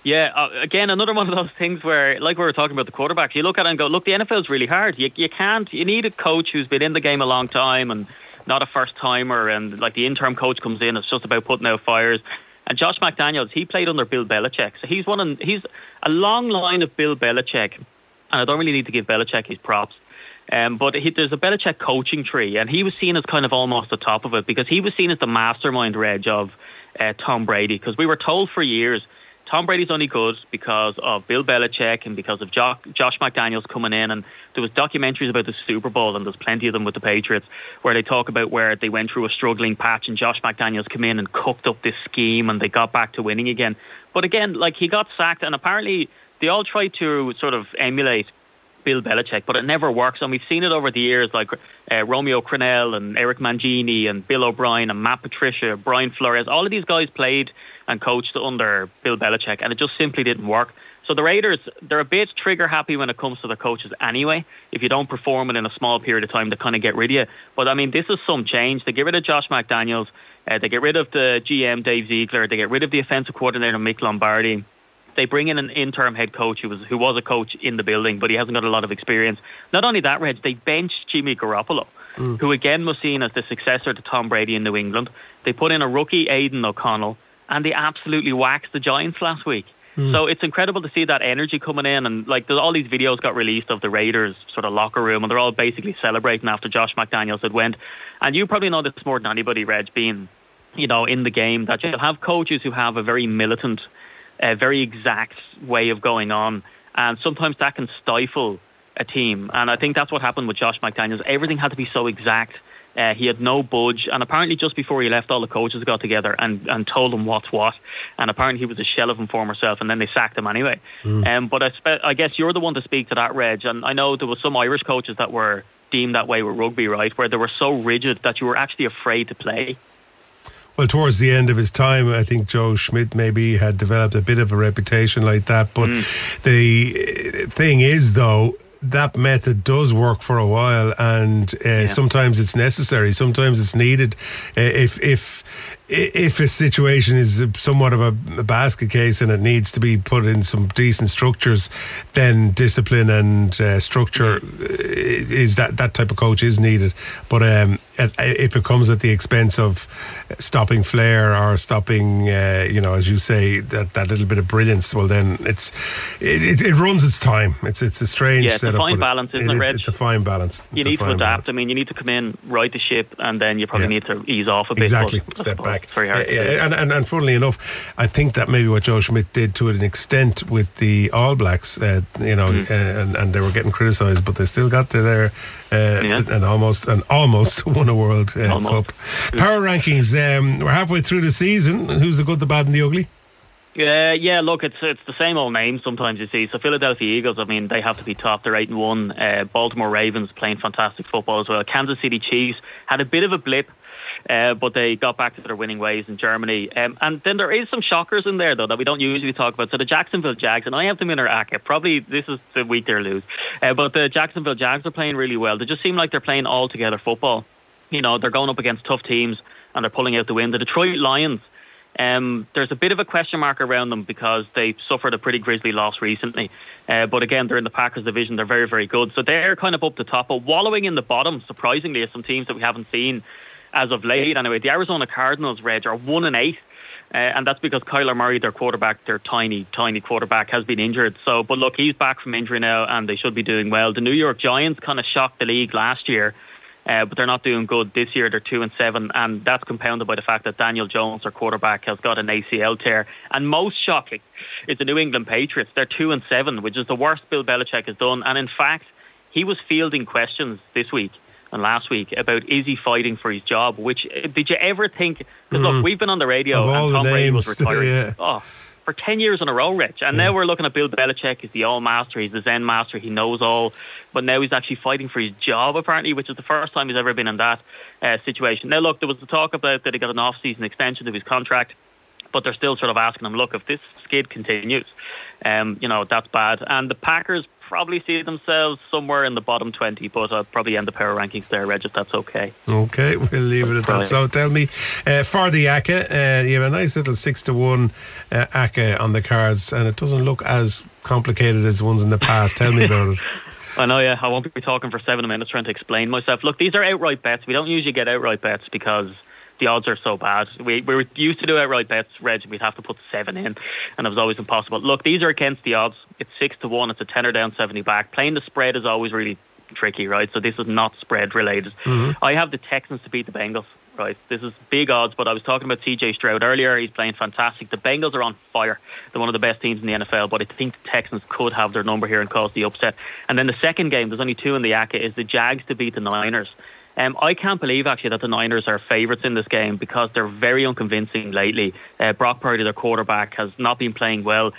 Yeah, again, another one of those things where, like we were talking about the quarterbacks, you look at it and go, look, the NFL's really hard. You need a coach who's been in the game a long time and not a first-timer, and like the interim coach comes in, it's just about putting out fires. And Josh McDaniels, he played under Bill Belichick. So he's a long line of Bill Belichick, and I don't really need to give Belichick his props. But there's a Belichick coaching tree, and he was seen as kind of almost the top of it because he was seen as the mastermind, Reg, of Tom Brady, because we were told for years Tom Brady's only good because of Bill Belichick and because of Josh McDaniels coming in. And there was documentaries about the Super Bowl, and there's plenty of them with the Patriots, where they talk about where they went through a struggling patch and Josh McDaniels came in and cooked up this scheme and they got back to winning again. But again, like, he got sacked, and apparently they all tried to sort of emulate Bill Belichick, but it never works. And we've seen it over the years, like Romeo Crennel and Eric Mangini and Bill O'Brien and Matt Patricia, Brian Flores. All of these guys played and coached under Bill Belichick, and it just simply didn't work. So the Raiders, they're a bit trigger happy when it comes to the coaches anyway. If you don't perform it in a small period of time, they kind of get rid of you. But I mean, this is some change. They get rid of Josh McDaniels, they get rid of the GM Dave Ziegler, they get rid of the offensive coordinator Mick Lombardi. They bring in an interim head coach who was a coach in the building, but he hasn't got a lot of experience. Not only that, Reg, they benched Jimmy Garoppolo, who again was seen as the successor to Tom Brady in New England. They put in a rookie, Aidan O'Connell, and they absolutely waxed the Giants last week. So it's incredible to see that energy coming in. And like, all these videos got released of the Raiders sort of locker room, and they're all basically celebrating after Josh McDaniels had went. And you probably know this more than anybody, Reg, being, you know, in the game, that you'll have coaches who have a very militant, a very exact way of going on, and sometimes that can stifle a team. And I think that's what happened with Josh McDaniels. Everything had to be so exact. He had no budge, and apparently just before he left, all the coaches got together and told him what's what, and apparently he was a shell of his former self, and then they sacked him anyway. But I guess you're the one to speak to that, Reg, and I know there was some Irish coaches that were deemed that way with rugby, right, where they were so rigid that you were actually afraid to play. Well, towards the end of his time, I think Joe Schmidt maybe had developed a bit of a reputation like that. But the thing is, though, that method does work for a while, and sometimes it's necessary, sometimes it's needed. If a situation is somewhat of a basket case and it needs to be put in some decent structures, then discipline and structure is that type of coach is needed. But if it comes at the expense of stopping flair or stopping, as you say, that little bit of brilliance, well, then it runs its time. It's a strange setup. It's a fine balance, isn't it, Reg? It's a fine balance. You need to adapt. I mean, you need to come in, ride the ship, and then you probably need to ease off a bit. Exactly. Step back. And funnily enough, I think that maybe what Joe Schmidt did to an extent with the All Blacks, and they were getting criticised, but they still got to there and almost won a World Cup. Power rankings. We're halfway through the season. Who's the good, the bad, and the ugly? Look, it's the same old name sometimes, you see. So Philadelphia Eagles, I mean, they have to be top. They're 8-1. Baltimore Ravens playing fantastic football as well. Kansas City Chiefs had a bit of a blip, but they got back to their winning ways in Germany. And then there is some shockers in there, though, that we don't usually talk about. So the Jacksonville Jags, and I have them in our ACCA. Probably this is the week they'll lose. But the Jacksonville Jags are playing really well. They just seem like they're playing all-together football. You know, they're going up against tough teams and they're pulling out the win. The Detroit Lions, there's a bit of a question mark around them because they suffered a pretty grisly loss recently. But again, they're in the Packers division. They're very, very good. So they're kind of up the top. But wallowing in the bottom, surprisingly, are some teams that we haven't seen as of late. Anyway, the Arizona Cardinals, Reg, are 1-8, and that's because Kyler Murray, their quarterback, their tiny, tiny quarterback, has been injured. So, but look, he's back from injury now, and they should be doing well. The New York Giants kind of shocked the league last year, but they're not doing good this year. They're 2-7, and that's compounded by the fact that Daniel Jones, their quarterback, has got an ACL tear. And most shocking is the New England Patriots. They're 2-7, which is the worst Bill Belichick has done. And in fact, he was fielding questions this week and last week about, is he fighting for his job? Which, did you ever think, because look, we've been on the radio and Tom Brady was retiring for 10 years in a row, Rich, and now we're looking at Bill Belichick. He's the all-master, he's the zen-master, he knows all, but now he's actually fighting for his job, apparently, which is the first time he's ever been in that situation. Now look, there was the talk about that he got an off-season extension to his contract, but they're still sort of asking him, look, if this skid continues, that's bad. And the Packers probably see themselves somewhere in the bottom 20, but I'll probably end the power rankings there, Reg, if that's okay. Okay, we'll leave it at that. So tell me, for the ACCA, you have a nice little 6-1 ACCA on the cards, and it doesn't look as complicated as ones in the past. Tell me about it. I know, yeah, I won't be talking for 7 minutes trying to explain myself. Look, these are outright bets. We don't usually get outright bets because the odds are so bad. We were used to do outright bets, Reg, and we'd have to put 7 in, and it was always impossible. Look, these are against the odds. It's 6-1. It's a tenner down, 70 back. Playing the spread is always really tricky, right? So this is not spread related. Mm-hmm. I have the Texans to beat the Bengals, right? This is big odds, but I was talking about TJ Stroud earlier. He's playing fantastic. The Bengals are on fire. They're one of the best teams in the NFL, but I think the Texans could have their number here and cause the upset. And then the second game, there's only 2 in the ACCA, is the Jags to beat the Niners. I can't believe, actually, that the Niners are favourites in this game because they're very unconvincing lately. Brock Purdy, their quarterback, has not been playing well,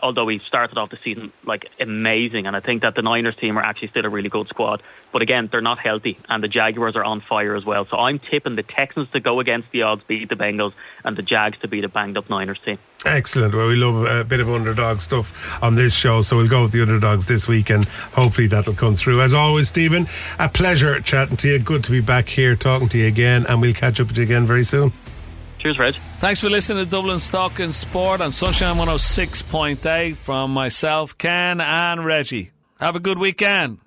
although he started off the season like amazing. And I think that the Niners team are actually still a really good squad. But again, they're not healthy, and the Jaguars are on fire as well. So I'm tipping the Texans to go against the odds, beat the Bengals, and the Jags to beat a banged-up Niners team. Excellent. Well, we love a bit of underdog stuff on this show, so we'll go with the underdogs this week, and hopefully that'll come through. As always, Stephen, a pleasure chatting to you. Good to be back here talking to you again, and we'll catch up with you again very soon. Cheers, Reg. Thanks for listening to Dublin Stock and Sport on Sunshine 106.8 from myself, Ken and Reggie. Have a good weekend.